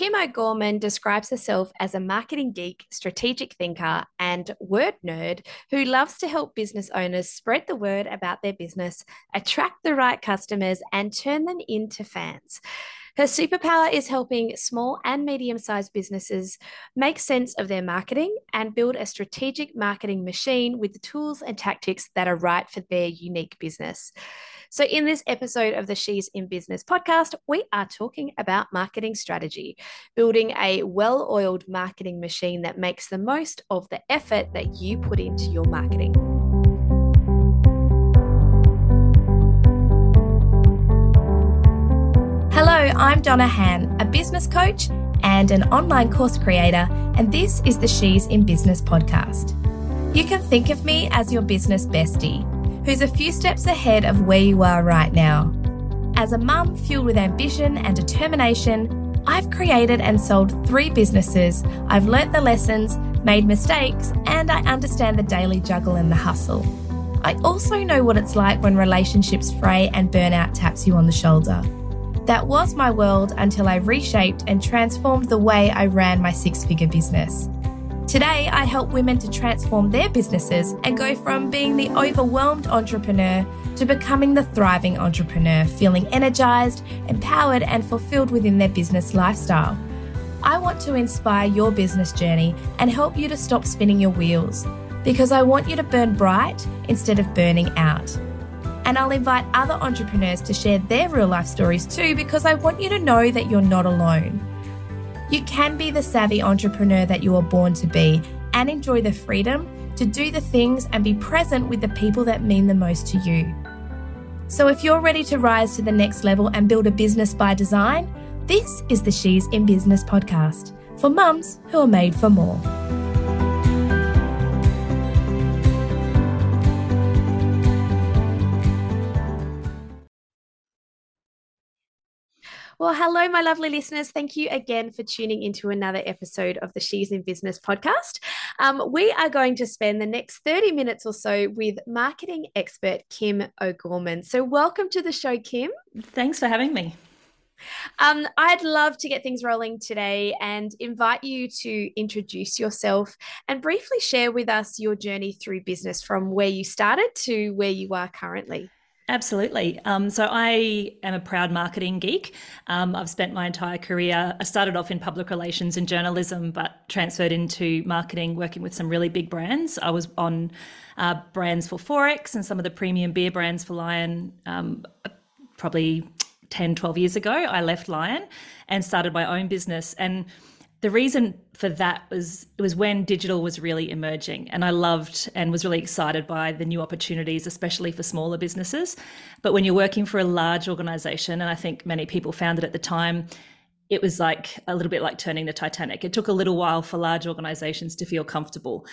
Kim O'Gorman describes herself as a marketing geek, strategic thinker, and word nerd who loves to help business owners spread the word about their business, attract the right customers, and turn them into fans. Her superpower is helping small and medium-sized businesses make sense of their marketing and build a strategic marketing machine with the tools and tactics that are right for their unique business. So in this episode of the She's in Business podcast, we are talking about marketing strategy, building a well-oiled marketing machine that makes the most of the effort that you put into your marketing. Hello, I'm Donna Han, a business coach and an online course creator, and this is the She's in Business podcast. You can think of me as your business bestie, who's a few steps ahead of where you are right now. As a mum fueled with ambition and determination, I've created and sold 3 businesses. I've learnt the lessons, made mistakes, and I understand the daily juggle and the hustle. I also know what it's like when relationships fray and burnout taps you on the shoulder. That was my world until I reshaped and transformed the way I ran my 6-figure business. Today, I help women to transform their businesses and go from being the overwhelmed entrepreneur to becoming the thriving entrepreneur, feeling energized, empowered, and fulfilled within their business lifestyle. I want to inspire your business journey and help you to stop spinning your wheels, because I want you to burn bright instead of burning out. And I'll invite other entrepreneurs to share their real life stories too, because I want you to know that you're not alone. You can be the savvy entrepreneur that you were born to be and enjoy the freedom to do the things and be present with the people that mean the most to you. So if you're ready to rise to the next level and build a business by design, this is the She's in Business podcast for mums who are made for more. Well, hello, my lovely listeners. Thank you again for tuning into another episode of the She's in Business podcast. We are going to spend the next 30 minutes or so with marketing expert Kim O'Gorman. So welcome to the show, Kim. Thanks for having me. I'd love to get things rolling today and invite you to introduce yourself and briefly share with us your journey through business from where you started to where you are currently. Absolutely. So I am a proud marketing geek. I've spent my entire career, I started off in public relations and journalism, but transferred into marketing, working with some really big brands. I was on brands for Forex and some of the premium beer brands for Lion, probably 10, 12 years ago. I left Lion and started my own business. And the reason for that was it was when digital was really emerging, and I loved and was really excited by the new opportunities, especially for smaller businesses. But when you're working for a large organization, and I think many people found it at the time, it was like a little bit like turning the Titanic. It took a little while for large organizations to feel comfortable,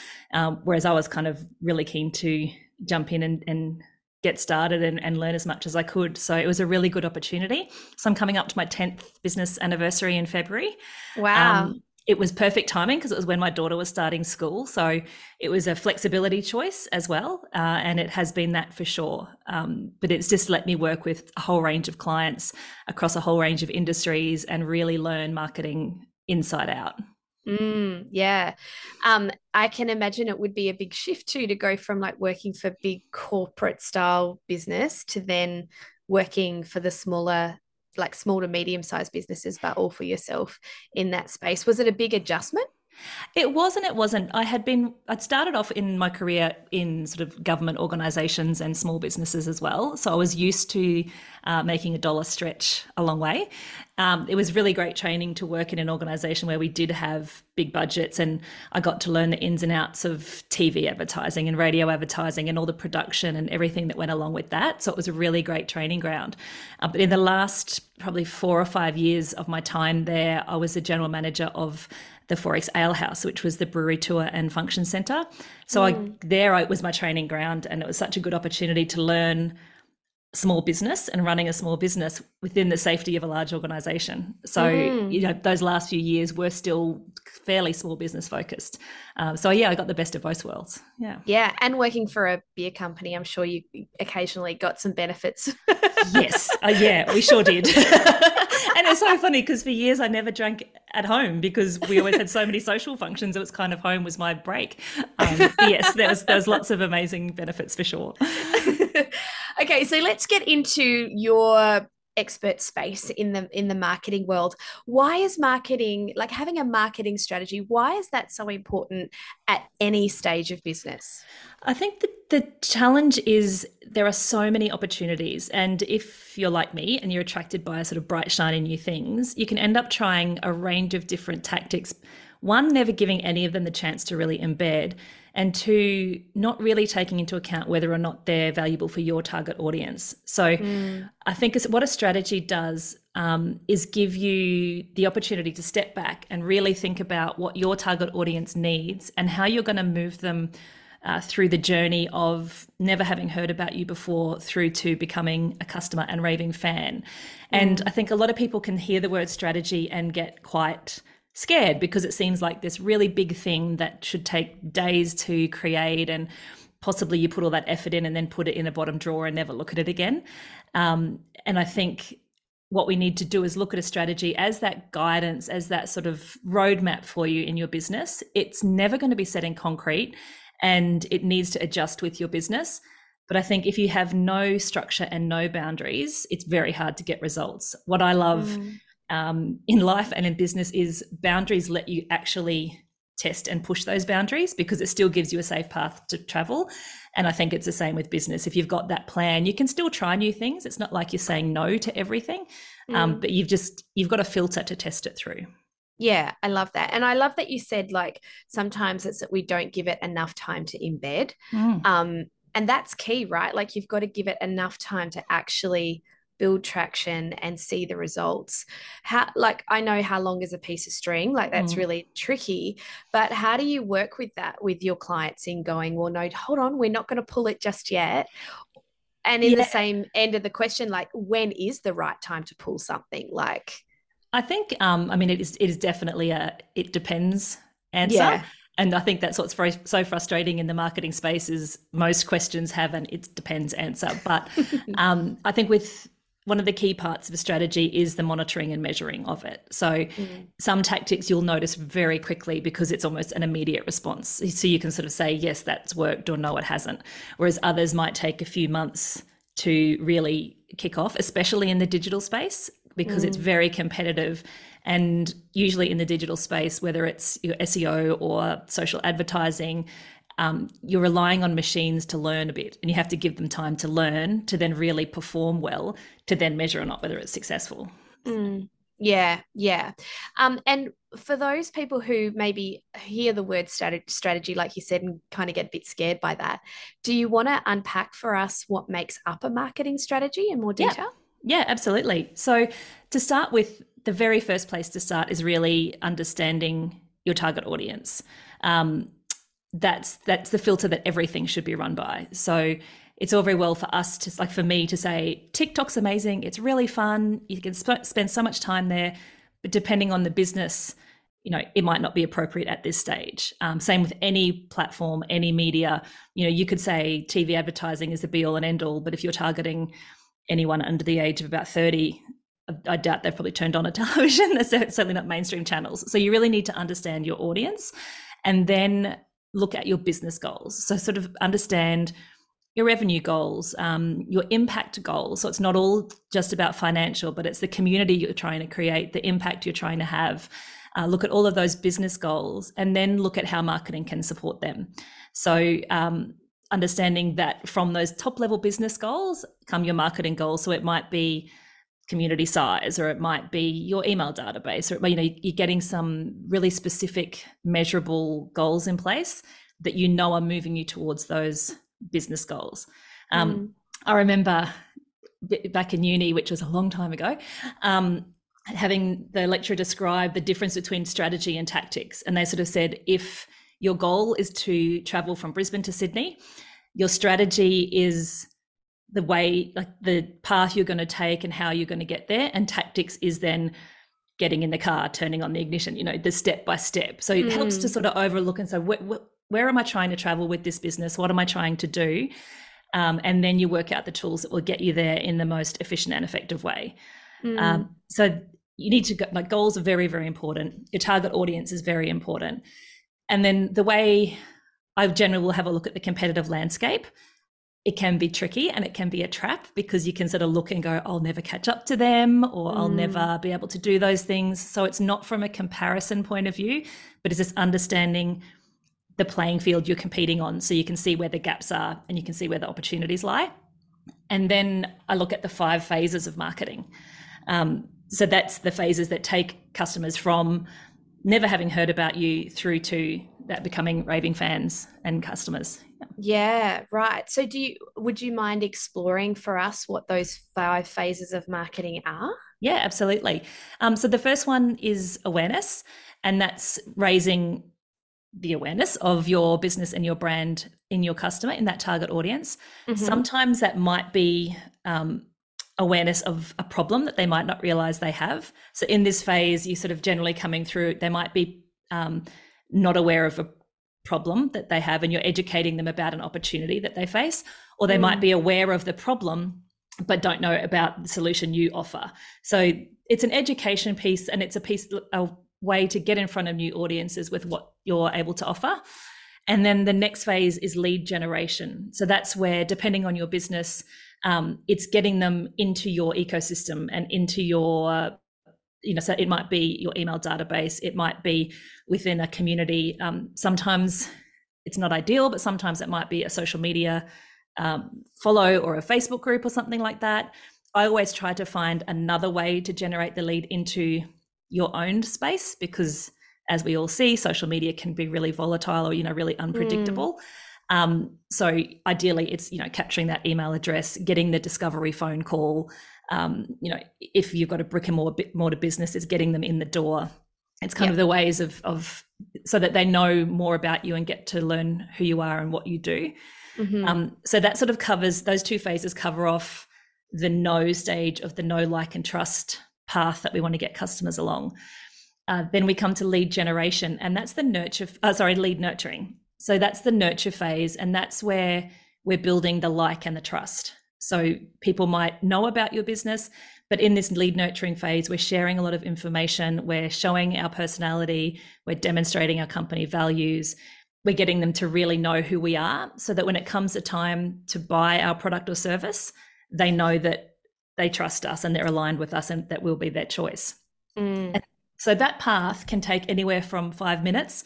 whereas I was kind of really keen to jump in and get started and learn as much as I could. So it was a really good opportunity. So I'm coming up to my 10th business anniversary in February. Wow. It was perfect timing because it was when my daughter was starting school. So it was a flexibility choice as well. And it has been that for sure. But it's just let me work with a whole range of clients across a whole range of industries and really learn marketing inside out. Yeah. I can imagine it would be a big shift too, to go from like working for big corporate style business to then working for the smaller, like small to medium sized businesses, but all for yourself in that space. Was it a big adjustment? It wasn't. I'd started off in my career in sort of government organisations and small businesses as well. So I was used to making a dollar stretch a long way. It was really great training to work in an organisation where we did have big budgets, and I got to learn the ins and outs of TV advertising and radio advertising and all the production and everything that went along with that. So it was a really great training ground. But in the last probably 4 or 5 years of my time there, I was the general manager of the 4X Ale House, which was the brewery tour and function centre. So it was my training ground, and it was such a good opportunity to learn small business and running a small business within the safety of a large organization. So, you know, those last few years were still fairly small business focused. So yeah, I got the best of both worlds. Yeah. Yeah. And working for a beer company, I'm sure you occasionally got some benefits. Yes. Yeah, we sure did. And it's so funny because for years I never drank at home because we always had so many social functions. It was kind of home was my break. Yes, there was lots of amazing benefits for sure. Okay, so let's get into your expert space in the marketing world. Why is marketing, like having a marketing strategy, why is that so important at any stage of business? I think that the challenge is there are so many opportunities, and if you're like me and you're attracted by sort of bright, shiny new things, you can end up trying a range of different tactics. One, never giving any of them the chance to really embed, and two, not really taking into account whether or not they're valuable for your target audience. So I think what a strategy does is give you the opportunity to step back and really think about what your target audience needs and how you're going to move them through the journey of never having heard about you before through to becoming a customer and raving fan. And I think a lot of people can hear the word strategy and get quite scared because it seems like this really big thing that should take days to create, and possibly you put all that effort in and then put it in a bottom drawer and never look at it again. And I think what we need to do is look at a strategy as that guidance, as that sort of roadmap for you in your business. It's never going to be set in concrete and it needs to adjust with your business. But I think if you have no structure and no boundaries, it's very hard to get results. What I love in life and in business is boundaries let you actually test and push those boundaries because it still gives you a safe path to travel. And I think it's the same with business. If you've got that plan, you can still try new things. It's not like you're saying no to everything, but you've got a filter to test it through. Yeah, I love that. And I love that you said, like, sometimes it's that we don't give it enough time to embed. And that's key, right? Like, you've got to give it enough time to actually build traction and see the results. How, like, I know how long is a piece of string, like that's really tricky, but how do you work with that with your clients in going, well, no, hold on, we're not going to pull it just yet? And in the same end of the question, like, when is the right time to pull something? Like, I think, it is definitely it depends answer. Yeah. And I think that's what's so frustrating in the marketing space is most questions have an it depends answer. But I think one of the key parts of a strategy is the monitoring and measuring of it. So some tactics you'll notice very quickly because it's almost an immediate response. So you can sort of say, yes, that's worked, or no, it hasn't. Whereas others might take a few months to really kick off, especially in the digital space, because it's very competitive. And usually in the digital space, whether it's your SEO or social advertising, you're relying on machines to learn a bit, and you have to give them time to learn to then really perform well to then measure or not whether it's successful. Yeah. And for those people who maybe hear the word strategy, like you said, and kind of get a bit scared by that, do you want to unpack for us what makes up a marketing strategy in more detail? Yeah, absolutely. So to start with, the very first place to start is really understanding your target audience. That's the filter that everything should be run by. So it's all very well for us to, like for me to say, TikTok's amazing. It's really fun. You can spend so much time there, but depending on the business, you know, it might not be appropriate at this stage. Same with any platform, any media. You know, you could say TV advertising is the be all and end all, but if you're targeting anyone under the age of about 30, I doubt they've probably turned on a television. They're certainly not mainstream channels. So you really need to understand your audience and then look at your business goals. So sort of understand your revenue goals, your impact goals. So it's not all just about financial, but it's the community you're trying to create, the impact you're trying to have. Look at all of those business goals and then look at how marketing can support them. So understanding that from those top level business goals come your marketing goals. So it might be community size, or it might be your email database, or, you know, you're getting some really specific measurable goals in place that you know are moving you towards those business goals. I remember back in uni, which was a long time ago, having the lecturer describe the difference between strategy and tactics. And they sort of said, if your goal is to travel from Brisbane to Sydney, your strategy is the way, like the path you're going to take and how you're going to get there. And tactics is then getting in the car, turning on the ignition, you know, the step by step. So it helps to sort of overlook and say, where am I trying to travel with this business? What am I trying to do? And then you work out the tools that will get you there in the most efficient and effective way. So you need to go, like, goals are very, very important. Your target audience is very important. And then the way I generally will have a look at the competitive landscape, it can be tricky and it can be a trap, because you can sort of look and go, I'll never catch up to them, or I'll never be able to do those things. So it's not from a comparison point of view, but it's just understanding the playing field you're competing on, so you can see where the gaps are and you can see where the opportunities lie. And then I look at the 5 phases of marketing. So that's the phases that take customers from never having heard about you through to that becoming raving fans and customers. Yeah, right. So would you mind exploring for us what those 5 phases of marketing are? Yeah, absolutely. So the first one is awareness, and that's raising the awareness of your business and your brand in your customer, in that target audience. Sometimes that might be awareness of a problem that they might not realize they have. So in this phase, you're sort of generally coming through, they might be not aware of a problem that they have, and you're educating them about an opportunity that they face, or they might be aware of the problem but don't know about the solution you offer. So it's an education piece, and it's a way to get in front of new audiences with what you're able to offer. And then the next phase is lead generation. So that's where, depending on your business, it's getting them into your ecosystem and into your, you know, so it might be your email database, it might be within a community. Sometimes it's not ideal, but sometimes it might be a social media follow or a Facebook group or something like that. I always try to find another way to generate the lead into your own space, because as we all see, social media can be really volatile, or, you know, really unpredictable. So ideally it's, you know, capturing that email address, getting the discovery phone call. You know, if you've got a brick and mortar business, it's getting them in the door. It's kind of the ways of so that they know more about you and get to learn who you are and what you do. So that sort of covers, those 2 phases cover off the know stage of the know, like, and trust path that we want to get customers along. Then we come to lead generation, and that's the lead nurturing. So that's the nurture phase, and that's where we're building the like and the trust. So people might know about your business, but in this lead nurturing phase, we're sharing a lot of information, we're showing our personality, we're demonstrating our company values, we're getting them to really know who we are, so that when it comes a time to buy our product or service, they know that they trust us and they're aligned with us and that we'll be their choice. And so that path can take anywhere from 5 minutes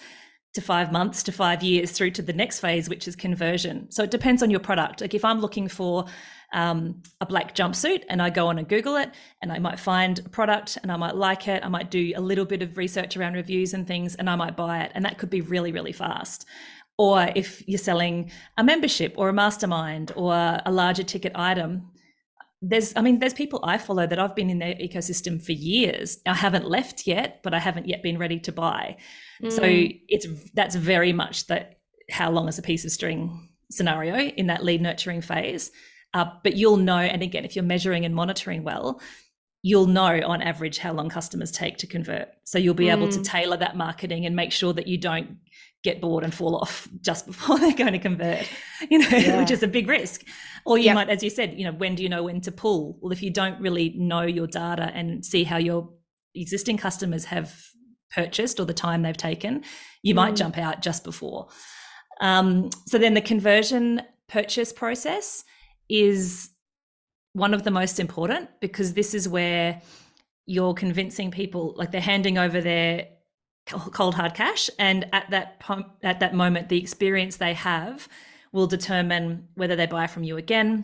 to 5 months to 5 years through to the next phase, which is conversion. So it depends on your product. Like if I'm looking for a black jumpsuit, and I go on and Google it, and I might find a product and I might like it, I might do a little bit of research around reviews and things, and I might buy it, and that could be really, really fast. Or if you're selling a membership or a mastermind or a larger ticket item, there's people I follow that I've been in their ecosystem for years. I haven't left yet, but I haven't yet been ready to buy. So that's very much that how long is a piece of string scenario in that lead nurturing phase. But you'll know, and again, if you're measuring and monitoring well, you'll know on average how long customers take to convert. So you'll be able to tailor that marketing and make sure that you don't get bored and fall off just before they're going to convert, you know, which is a big risk. Or you might, as you said, you know, when do you know when to pull? Well, if you don't really know your data and see how your existing customers have purchased or the time they've taken, you might jump out just before. So then the conversion purchase process is one of the most important, because this is where you're convincing people, like they're handing over their cold hard cash, and at that moment the experience they have will determine whether they buy from you again.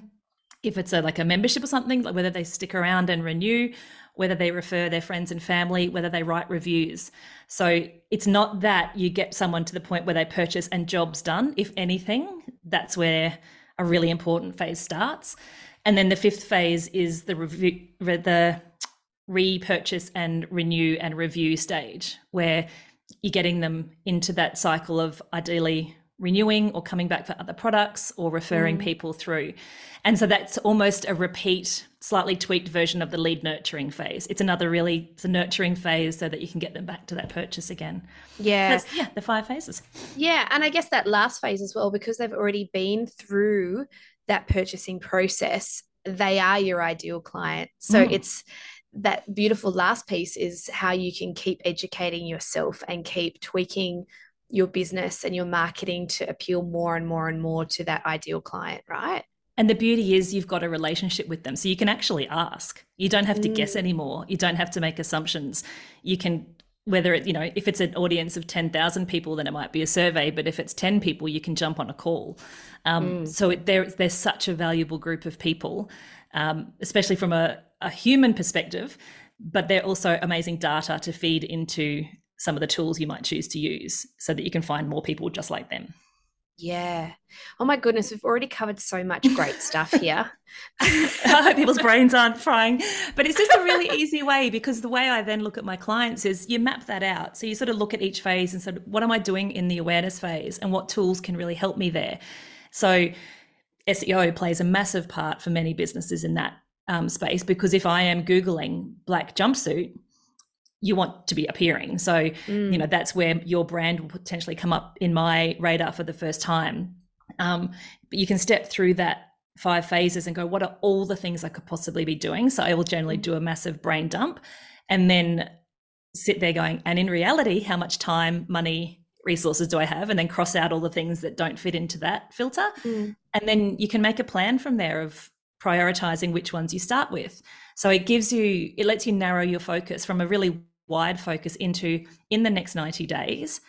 If it's like a membership or something, like whether they stick around and renew, whether they refer their friends and family, whether they write reviews. So it's not that you get someone to the point where they purchase and job's done. If anything, that's where a really important phase starts. And then the 5th phase is the repurchase and renew and review stage, where you're getting them into that cycle of ideally renewing or coming back for other products or referring people through. And so that's almost a repeat, slightly tweaked version of the lead nurturing phase. It's a nurturing phase so that you can get them back to that purchase again. Yeah. So that's, the 5 phases. Yeah. And I guess that last phase as well, because they've already been through that purchasing process, they are your ideal client. So it's that beautiful last piece is how you can keep educating yourself and keep tweaking your business and your marketing to appeal more and more and more to that ideal client, right? And the beauty is you've got a relationship with them. So you can actually ask. You don't have to guess anymore. You don't have to make assumptions. You can, whether it, if it's an audience of 10,000 people, then it might be a survey, but if it's 10 people, you can jump on a call. So they're such a valuable group of people, especially from a human perspective, but they're also amazing data to feed into some of the tools you might choose to use so that you can find more people just like them. Yeah. Oh my goodness. We've already covered so much great stuff here. I hope people's brains aren't frying, but it's just a really easy way, because the way I then look at my clients is you map that out. So you sort of look at each phase and sort of, what am I doing in the awareness phase and what tools can really help me there? So SEO plays a massive part for many businesses in that space, because if I am Googling black jumpsuit, you want to be appearing. So, that's where your brand will potentially come up in my radar for the first time. But you can step through that 5 phases and go, what are all the things I could possibly be doing? So I will generally do a massive brain dump and then sit there going, and in reality, how much time, money, resources do I have? And then cross out all the things that don't fit into that filter. And then you can make a plan from there of prioritizing which ones you start with. So it lets you narrow your focus from a really wide focus into, in the next 90 days,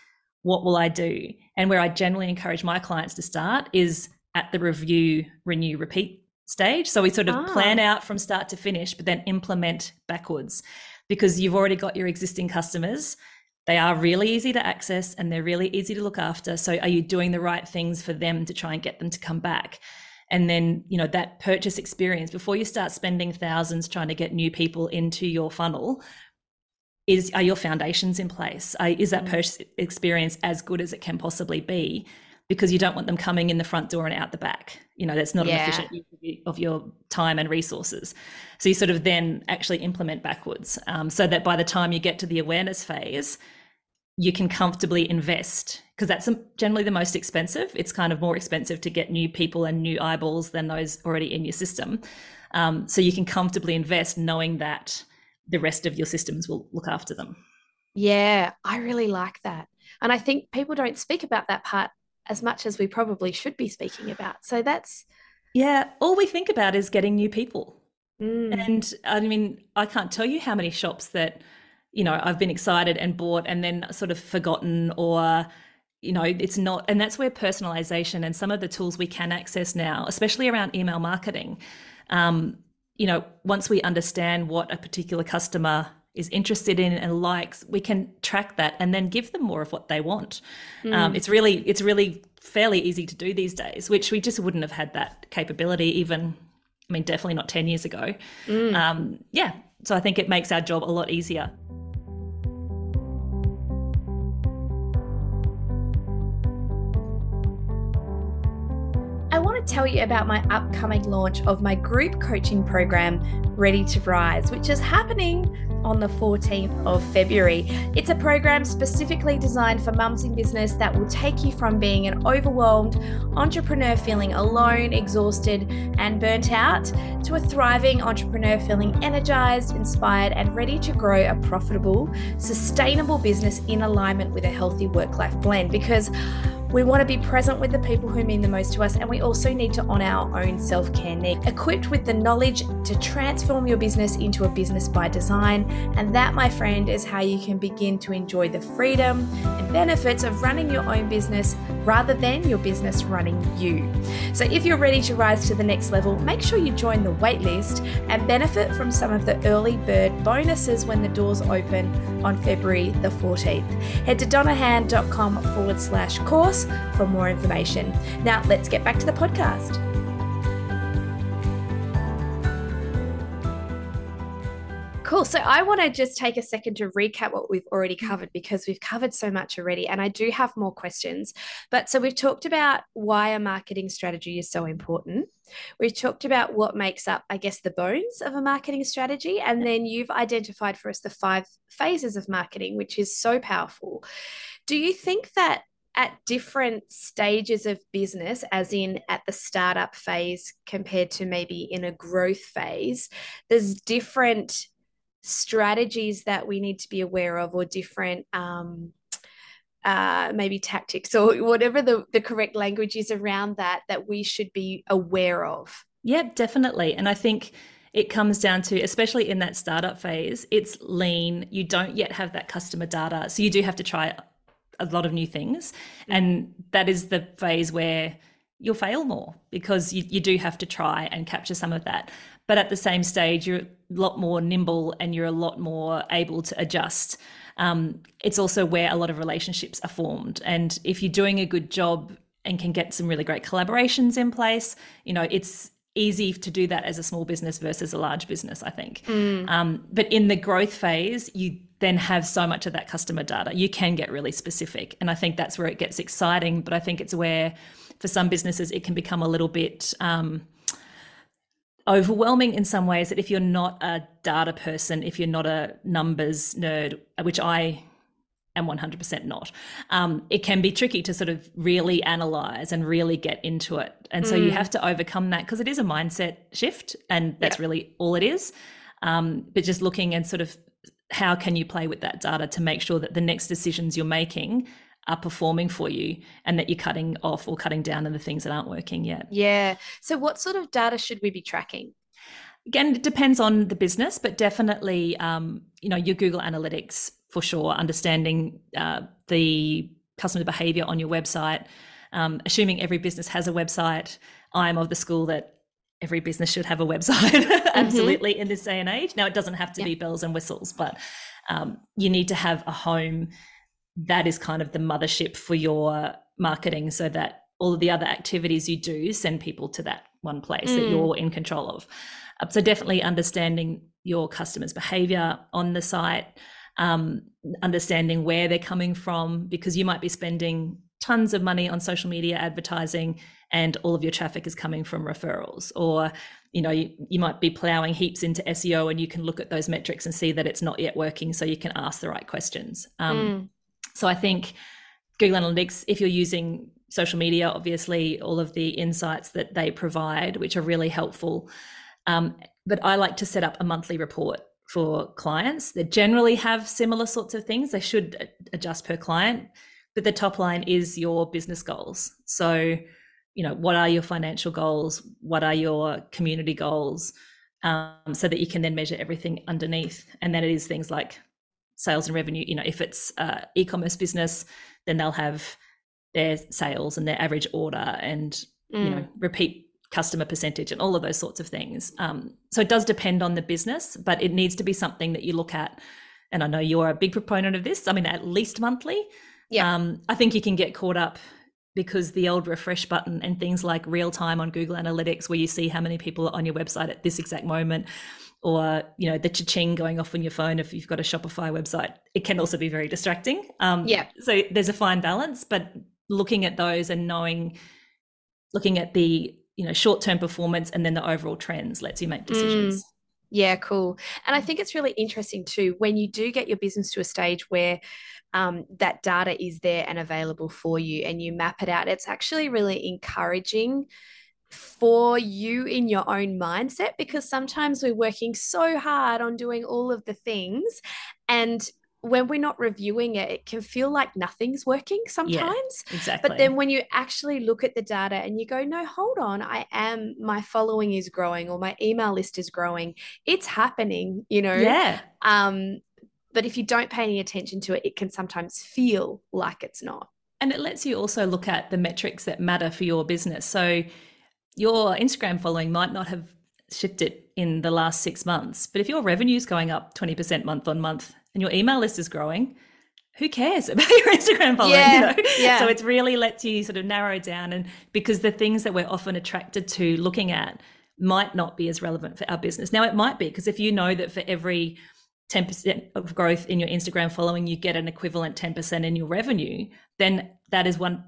what will I do? And where I generally encourage my clients to start is at the review, renew, repeat stage. So we sort of plan out from start to finish, but then implement backwards, because you've already got your existing customers. They are really easy to access and they're really easy to look after. So are you doing the right things for them to try and get them to come back? And then, that purchase experience, before you start spending thousands trying to get new people into your funnel, are your foundations in place? Is that purchase experience as good as it can possibly be? Because you don't want them coming in the front door and out the back. That's not an efficient use of your time and resources. So you sort of then actually implement backwards, so that by the time you get to the awareness phase, you can comfortably invest, because that's generally the most expensive. It's kind of more expensive to get new people and new eyeballs than those already in your system. So you can comfortably invest knowing that the rest of your systems will look after them. Yeah, I really like that. And I think people don't speak about that part as much as we probably should be speaking about. So that's... Yeah, all we think about is getting new people. And I can't tell you how many shops that... I've been excited and bought and then sort of forgotten, or, it's not. And that's where personalization and some of the tools we can access now, especially around email marketing, once we understand what a particular customer is interested in and likes, we can track that and then give them more of what they want. It's really fairly easy to do these days, which we just wouldn't have had that capability definitely not 10 years ago. So I think it makes our job a lot easier. I want to tell you about my upcoming launch of my group coaching program, Ready to Rise, which is happening on the 14th of February. It's a program specifically designed for mums in business that will take you from being an overwhelmed entrepreneur feeling alone, exhausted, and burnt out to a thriving entrepreneur feeling energized, inspired, and ready to grow a profitable, sustainable business in alignment with a healthy work-life blend, because we want to be present with the people who mean the most to us, and we also need to honor our own self-care needs. Equipped with the knowledge to transform your business into a business by design, and that, my friend, is how you can begin to enjoy the freedom and benefits of running your own business rather than your business running you. So if you're ready to rise to the next level, make sure you join the waitlist and benefit from some of the early bird bonuses when the doors open on February the 14th. Head to donnahan.com/course for more information. Now let's get back to the podcast. Cool. So I want to just take a second to recap what we've already covered, because we've covered so much already and I do have more questions. But so we've talked about why a marketing strategy is so important. We've talked about what makes up, I guess, the bones of a marketing strategy. And then you've identified for us the 5 phases of marketing, which is so powerful. Do you think that at different stages of business, as in at the startup phase compared to maybe in a growth phase, there's different strategies that we need to be aware of, or different maybe tactics, or whatever the correct language is around that we should be aware of? Yeah, definitely. And I think it comes down to, especially in that startup phase, it's lean. You don't yet have that customer data. So you do have to try a lot of new things. And that is the phase where you'll fail more, because you do have to try and capture some of that. But at the same stage, you're a lot more nimble and you're a lot more able to adjust. It's also where a lot of relationships are formed. And if you're doing a good job and can get some really great collaborations in place, it's easy to do that as a small business versus a large business, I think. But in the growth phase, you then have so much of that customer data. You can get really specific. And I think that's where it gets exciting. But I think it's where, for some businesses, it can become a little bit overwhelming in some ways, that if you're not a data person, if you're not a numbers nerd, which I am 100% not, it can be tricky to sort of really analyze and really get into it. And so you have to overcome that, because it is a mindset shift, and that's really all it is. But just looking and sort of, how can you play with that data to make sure that the next decisions you're making are performing for you, and that you're cutting off or cutting down on the things that aren't working yet? Yeah. So what sort of data should we be tracking? Again, it depends on the business, but definitely, your Google Analytics for sure, understanding the customer behavior on your website, assuming every business has a website. I'm of the school that every business should have a website, absolutely, in this day and age. Now, it doesn't have to be bells and whistles, but you need to have a home that is kind of the mothership for your marketing, so that all of the other activities you do send people to that one place that you're in control of. So definitely understanding your customers' behavior on the site, understanding where they're coming from, because you might be spending tons of money on social media advertising and all of your traffic is coming from referrals, or you might be plowing heaps into SEO, and you can look at those metrics and see that it's not yet working, so you can ask the right questions. So I think Google Analytics, if you're using social media, obviously all of the insights that they provide, which are really helpful, but I like to set up a monthly report for clients that generally have similar sorts of things. They should adjust per client, but the top line is your business goals. So, what are your financial goals? What are your community goals? So that you can then measure everything underneath. And then it is things like sales and revenue. If it's e-commerce business, then they'll have their sales and their average order and, repeat customer percentage and all of those sorts of things. So it does depend on the business, but it needs to be something that you look at. And I know you're a big proponent of this. I mean, at least monthly. Yeah. I think you can get caught up, because the old refresh button and things like real time on Google Analytics, where you see how many people are on your website at this exact moment, or, the cha-ching going off on your phone if you've got a Shopify website, it can also be very distracting. So there's a fine balance, but looking at those and looking at the, short-term performance and then the overall trends lets you make decisions. Yeah, cool. And I think it's really interesting too, when you do get your business to a stage where that data is there and available for you and you map it out, it's actually really encouraging for you in your own mindset, because sometimes we're working so hard on doing all of the things, and when we're not reviewing it, it can feel like nothing's working sometimes. Yeah, exactly. But then when you actually look at the data and you go, no, hold on, my following is growing, or my email list is growing. It's happening, Yeah. But if you don't pay any attention to it, it can sometimes feel like it's not. And it lets you also look at the metrics that matter for your business. So your Instagram following might not have shifted in the last 6 months, but if your revenue is going up 20% month on month, and your email list is growing, who cares about your Instagram following? Yeah, yeah. So it really lets you sort of narrow down, and because the things that we're often attracted to looking at might not be as relevant for our business. Now, it might be, because if you know that for every 10% of growth in your Instagram following, you get an equivalent 10% in your revenue, then that is one,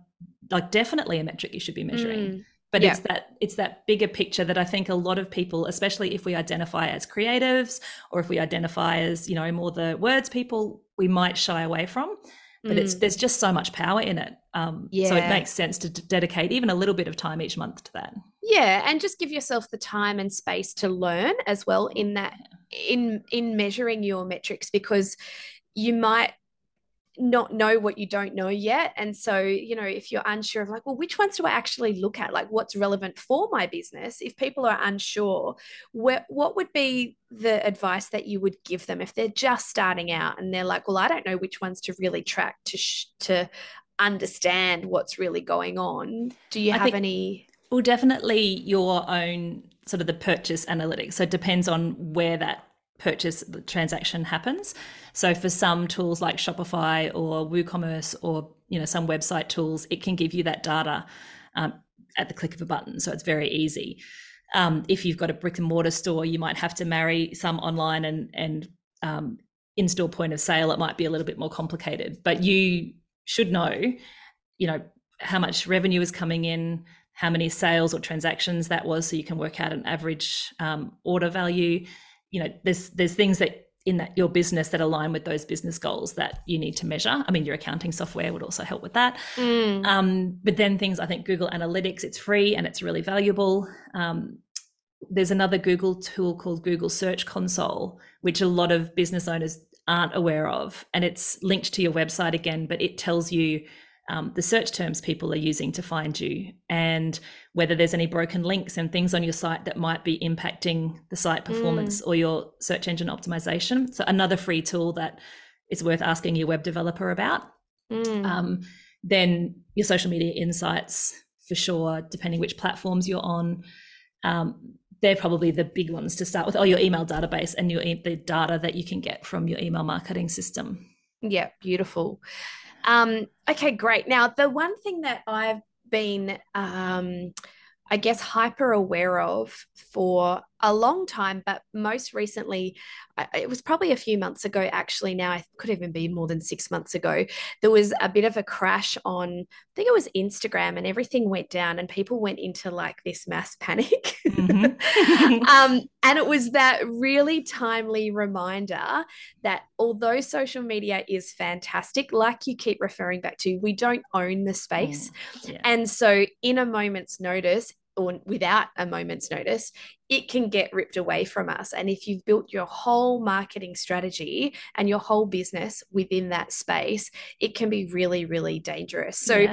like, definitely a metric you should be measuring. But yeah, it's that bigger picture that I think a lot of people, especially if we identify as creatives or if we identify as, you know, more the words people, we might shy away from. But there's just so much power in it. So it makes sense to dedicate even a little bit of time each month to that. Yeah, and just give yourself the time and space to learn as well in that, in measuring your metrics, because you might not know what you don't know yet. And so, you know, if you're unsure of, like, well, which ones do I actually look at? Like, what's relevant for my business? If people are unsure, what would be the advice that you would give them if they're just starting out and they're like, well, I don't know which ones to really track to understand what's really going on? Do you have any? Well, definitely your own sort of the purchase analytics. So it depends on where that purchase, the transaction happens. So for some tools like Shopify or WooCommerce or, you know, some website tools, it can give you that data at the click of a button. So it's very easy. If you've got a brick and mortar store, you might have to marry some online and in-store point of sale. It might be a little bit more complicated, but you should know, you know, how much revenue is coming in, how many sales or transactions that was, so you can work out an average order value. You know, there's things that in that your business that align with those business goals that you need to measure. I mean, your accounting software would also help with that. But then things, I think Google Analytics, it's free and it's really valuable. There's another Google tool called Google Search Console, which a lot of business owners aren't aware of. And it's linked to your website again, but it tells you the search terms people are using to find you and whether there's any broken links and things on your site that might be impacting the site performance or your search engine optimization. So another free tool that is worth asking your web developer about. Then your social media insights, for sure, depending which platforms you're on. They're probably the big ones to start with. Or your email database and the data that you can get from your email marketing system. Yeah, beautiful. Okay, great. Now, the one thing that I've been, I guess, hyper aware of for a long time, but most recently, it was probably a few months ago, actually. Now, it could even be more than 6 months ago. There was a bit of a crash on, I think it was Instagram, and everything went down and people went into like this mass panic. And it was that really timely reminder that although social media is fantastic, like you keep referring back to, we don't own the space. And so in a moment's notice, or without a moment's notice, it can get ripped away from us. And if you've built your whole marketing strategy and your whole business within that space, it can be really, really dangerous. So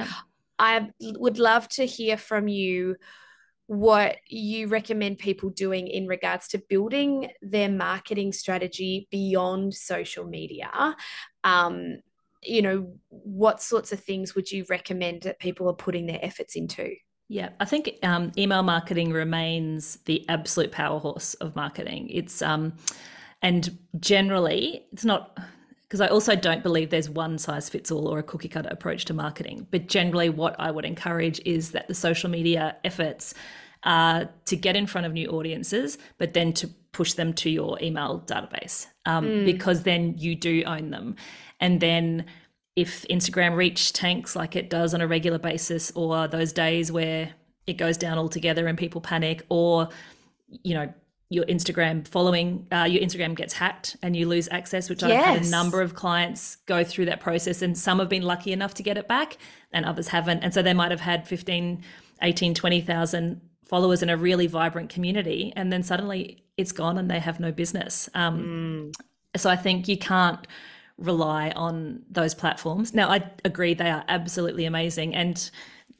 I would love to hear from you what you recommend people doing in regards to building their marketing strategy beyond social media. You know, what sorts of things would you recommend that people are putting their efforts into? Yeah, I think email marketing remains the absolute powerhouse of marketing. It's and generally it's not, because I also don't believe there's one size fits all or a cookie cutter approach to marketing. But generally what I would encourage is that the social media efforts are to get in front of new audiences, but then to push them to your email database because then you do own them. And then if Instagram reach tanks like it does on a regular basis, or those days where it goes down altogether and people panic, or, you know, your Instagram following, your Instagram gets hacked and you lose access, which I've had a number of clients go through that process, and some have been lucky enough to get it back and others haven't. And so they might have had 15, 18, 20,000 followers in a really vibrant community, and then suddenly it's gone and they have no business. So I think you can't rely on those platforms. Now, I agree they are absolutely amazing, and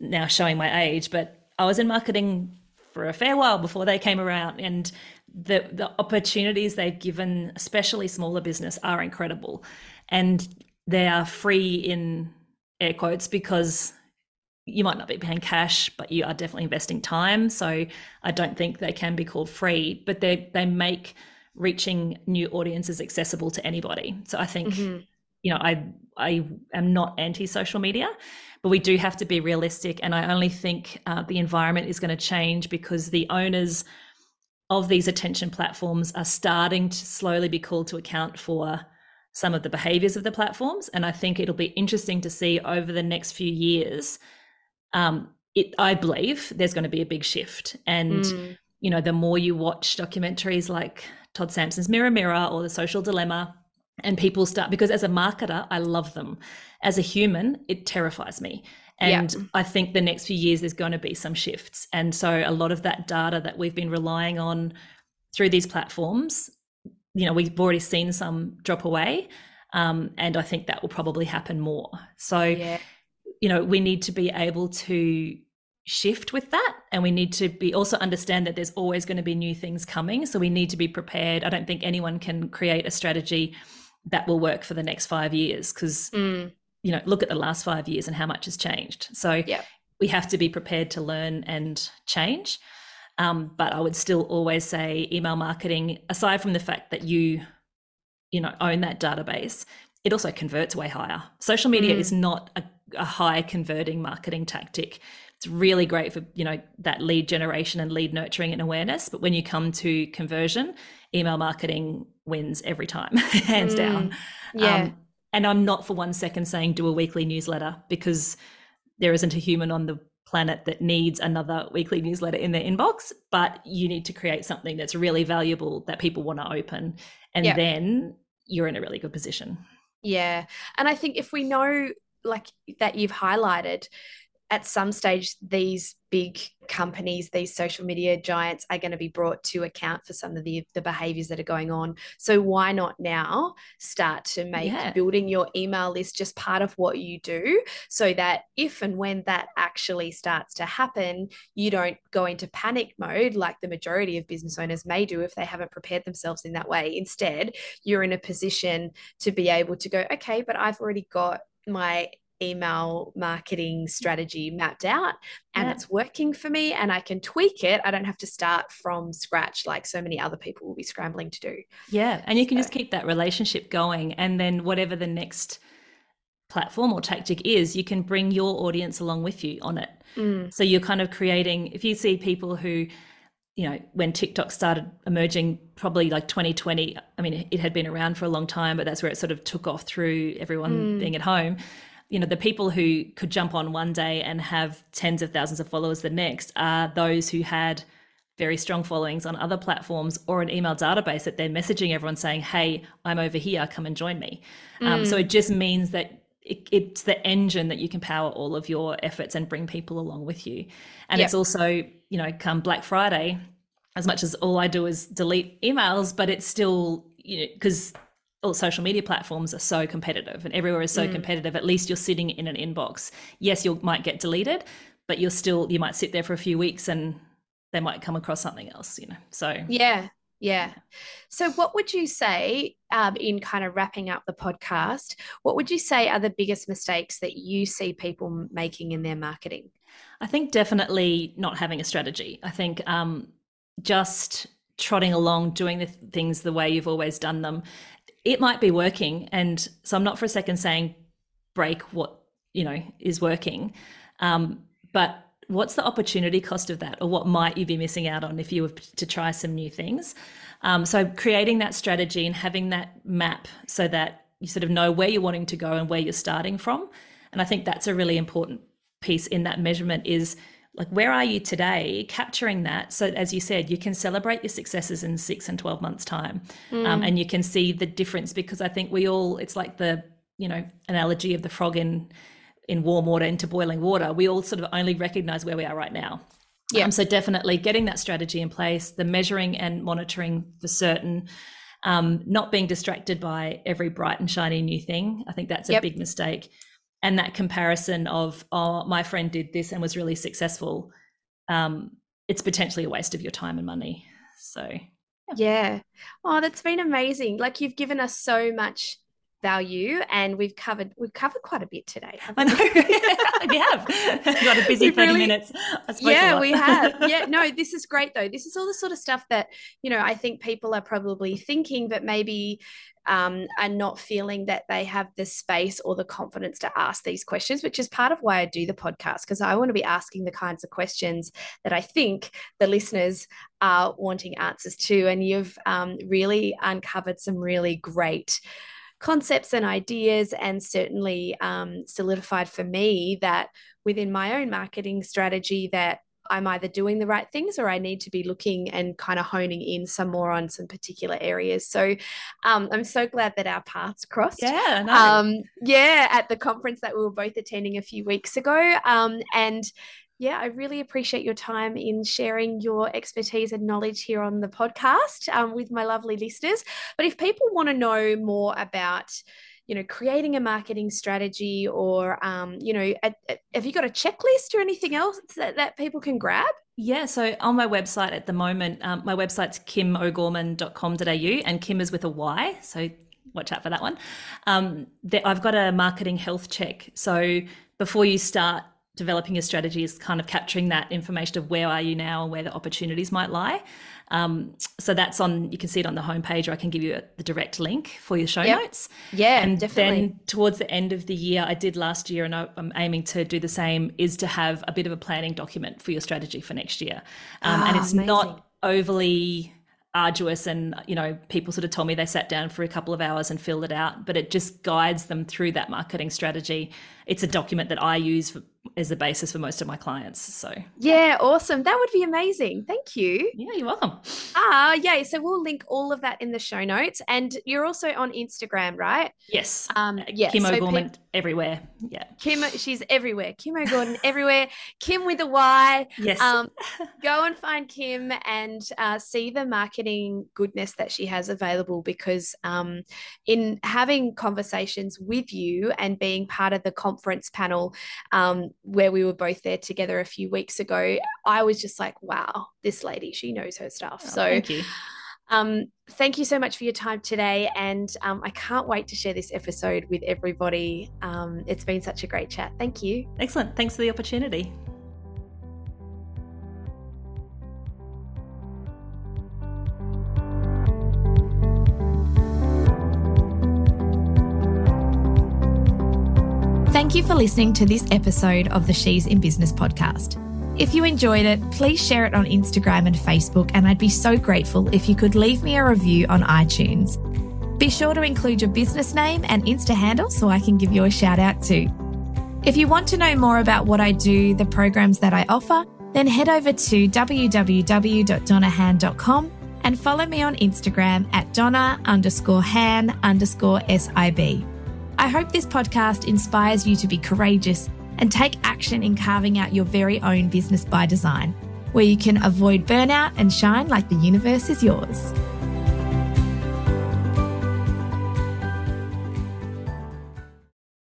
now showing my age, but I was in marketing for a fair while before they came around, and the opportunities they've given, especially smaller business, are incredible. And they are free in air quotes, because you might not be paying cash, but you are definitely investing time. So I don't think they can be called free, but they make reaching new audiences accessible to anybody. So I think, you know, I am not anti-social media, but we do have to be realistic. And I only think the environment is going to change because the owners of these attention platforms are starting to slowly be called to account for some of the behaviors of the platforms. And I think it'll be interesting to see over the next few years, I believe there's going to be a big shift. And, you know, the more you watch documentaries like Todd Sampson's Mirror Mirror or The Social Dilemma, and people start, because as a marketer, I love them. As a human, it terrifies me. And yeah. I think the next few years, there's going to be some shifts. And so a lot of that data that we've been relying on through these platforms, you know, we've already seen some drop away. And I think that will probably happen more. So, you know, we need to be able to shift with that. And we need to be also understand that there's always going to be new things coming. So we need to be prepared. I don't think anyone can create a strategy that will work for the next 5 years because, you know, look at the last 5 years and how much has changed. So we have to be prepared to learn and change. But I would still always say email marketing, aside from the fact that you know, own that database, it also converts way higher. Social media is not a high converting marketing tactic. It's really great for, you know, that lead generation and lead nurturing and awareness. But when you come to conversion, email marketing wins every time, hands down. And I'm not for 1 second saying do a weekly newsletter, because there isn't a human on the planet that needs another weekly newsletter in their inbox, but you need to create something that's really valuable that people want to open. And then you're in a really good position. Yeah. And I think if we know, like that you've highlighted, at some stage, these big companies, these social media giants are going to be brought to account for some of the behaviors that are going on. So why not now start to make building your email list just part of what you do, so that if and when that actually starts to happen, you don't go into panic mode like the majority of business owners may do if they haven't prepared themselves in that way. Instead, you're in a position to be able to go, okay, but I've already got my email marketing strategy mapped out and it's working for me and I can tweak it. I don't have to start from scratch like so many other people will be scrambling to do. Yeah. And you can just keep that relationship going. And then whatever the next platform or tactic is, you can bring your audience along with you on it. So you're kind of creating, if you see people who, you know, when TikTok started emerging, probably like 2020, I mean, it had been around for a long time, but that's where it sort of took off through everyone being at home. You know, the people who could jump on one day and have tens of thousands of followers the next are those who had very strong followings on other platforms or an email database that they're messaging everyone saying, hey, I'm over here, come and join me. So it just means that it's the engine that you can power all of your efforts and bring people along with you. And it's also, you know, come Black Friday, as much as all I do is delete emails, but it's still, you know, because all social media platforms are so competitive and everywhere is so competitive. At least you're sitting in an inbox. Yes, you might get deleted, but you might sit there for a few weeks and they might come across something else, you know? So yeah. So what would you say, in kind of wrapping up the podcast, what would you say are the biggest mistakes that you see people making in their marketing? I think definitely not having a strategy. I think, just trotting along, doing the things the way you've always done them. It might be working. And so I'm not for a second saying break what, you know, is working. But what's the opportunity cost of that? Or what might you be missing out on if you were to try some new things? So creating that strategy and having that map so that you sort of know where you're wanting to go and where you're starting from. And I think that's a really important piece in that measurement is like, where are you today? Capturing that. So as you said, you can celebrate your successes in 6 and 12 months time. And you can see the difference, because I think it's like the, you know, analogy of the frog in warm water into boiling water. We all sort of only recognize where we are right now. Yeah. So definitely getting that strategy in place, the measuring and monitoring for certain, not being distracted by every bright and shiny new thing. I think that's a big mistake. And that comparison of, oh, my friend did this and was really successful, it's potentially a waste of your time and money. So, yeah. Oh, that's been amazing. Like, you've given us so much value, and we've covered quite a bit today. I know. We have got a busy 30 minutes. Yeah, we have. Yeah, no, this is great though. This is all the sort of stuff that, you know, I think people are probably thinking, but maybe are not feeling that they have the space or the confidence to ask these questions, which is part of why I do the podcast, because I want to be asking the kinds of questions that I think the listeners are wanting answers to. And you've really uncovered some really great concepts and ideas, and certainly solidified for me that within my own marketing strategy that I'm either doing the right things or I need to be looking and kind of honing in some more on some particular areas. So I'm so glad that our paths crossed. Yeah, nice. At the conference that we were both attending a few weeks ago. And yeah, I really appreciate your time in sharing your expertise and knowledge here on the podcast with my lovely listeners. But if people want to know more about, you know, creating a marketing strategy or, you know, have you got a checklist or anything else that people can grab? Yeah. So on my website at the moment, my website's kimogorman.com.au, and Kim is with a Y. So watch out for that one. I've got a marketing health check. So before you start developing your strategy is kind of capturing that information of where are you now and where the opportunities might lie. So that's on, you can see it on the homepage, or I can give you the direct link for your show notes. Yeah, and definitely. Then towards the end of the year, I did last year and I'm aiming to do the same, is to have a bit of a planning document for your strategy for next year. And it's amazing. Not overly arduous, and you know, people sort of told me they sat down for a couple of hours and filled it out, but it just guides them through that marketing strategy. It's a document that I use as the basis for most of my clients. So yeah, awesome. That would be amazing. Thank you. Yeah, you're welcome. Yay. So we'll link all of that in the show notes. And you're also on Instagram, right? Yes. Kim O'Gorman everywhere. Yeah. Kim, she's everywhere. Kim O'Gorman everywhere. Kim with a Y. Yes. Go and find Kim and see the marketing goodness that she has available, because in having conversations with you and being part of the conference panel, where we were both there together a few weeks ago, I was just like, wow, this lady, she knows her stuff. Oh, so thank you so much for your time today. And I can't wait to share this episode with everybody. It's been such a great chat. Thank you. Excellent. Thanks for the opportunity. Thank you for listening to this episode of the She's in Business podcast. If you enjoyed it, please share it on Instagram and Facebook, and I'd be so grateful if you could leave me a review on iTunes. Be sure to include your business name and Insta handle so I can give you a shout out too. If you want to know more about what I do, the programs that I offer, then head over to www.donnahan.com and follow me on Instagram at Donna_Han_SIB. I hope this podcast inspires you to be courageous and take action in carving out your very own business by design, where you can avoid burnout and shine like the universe is yours.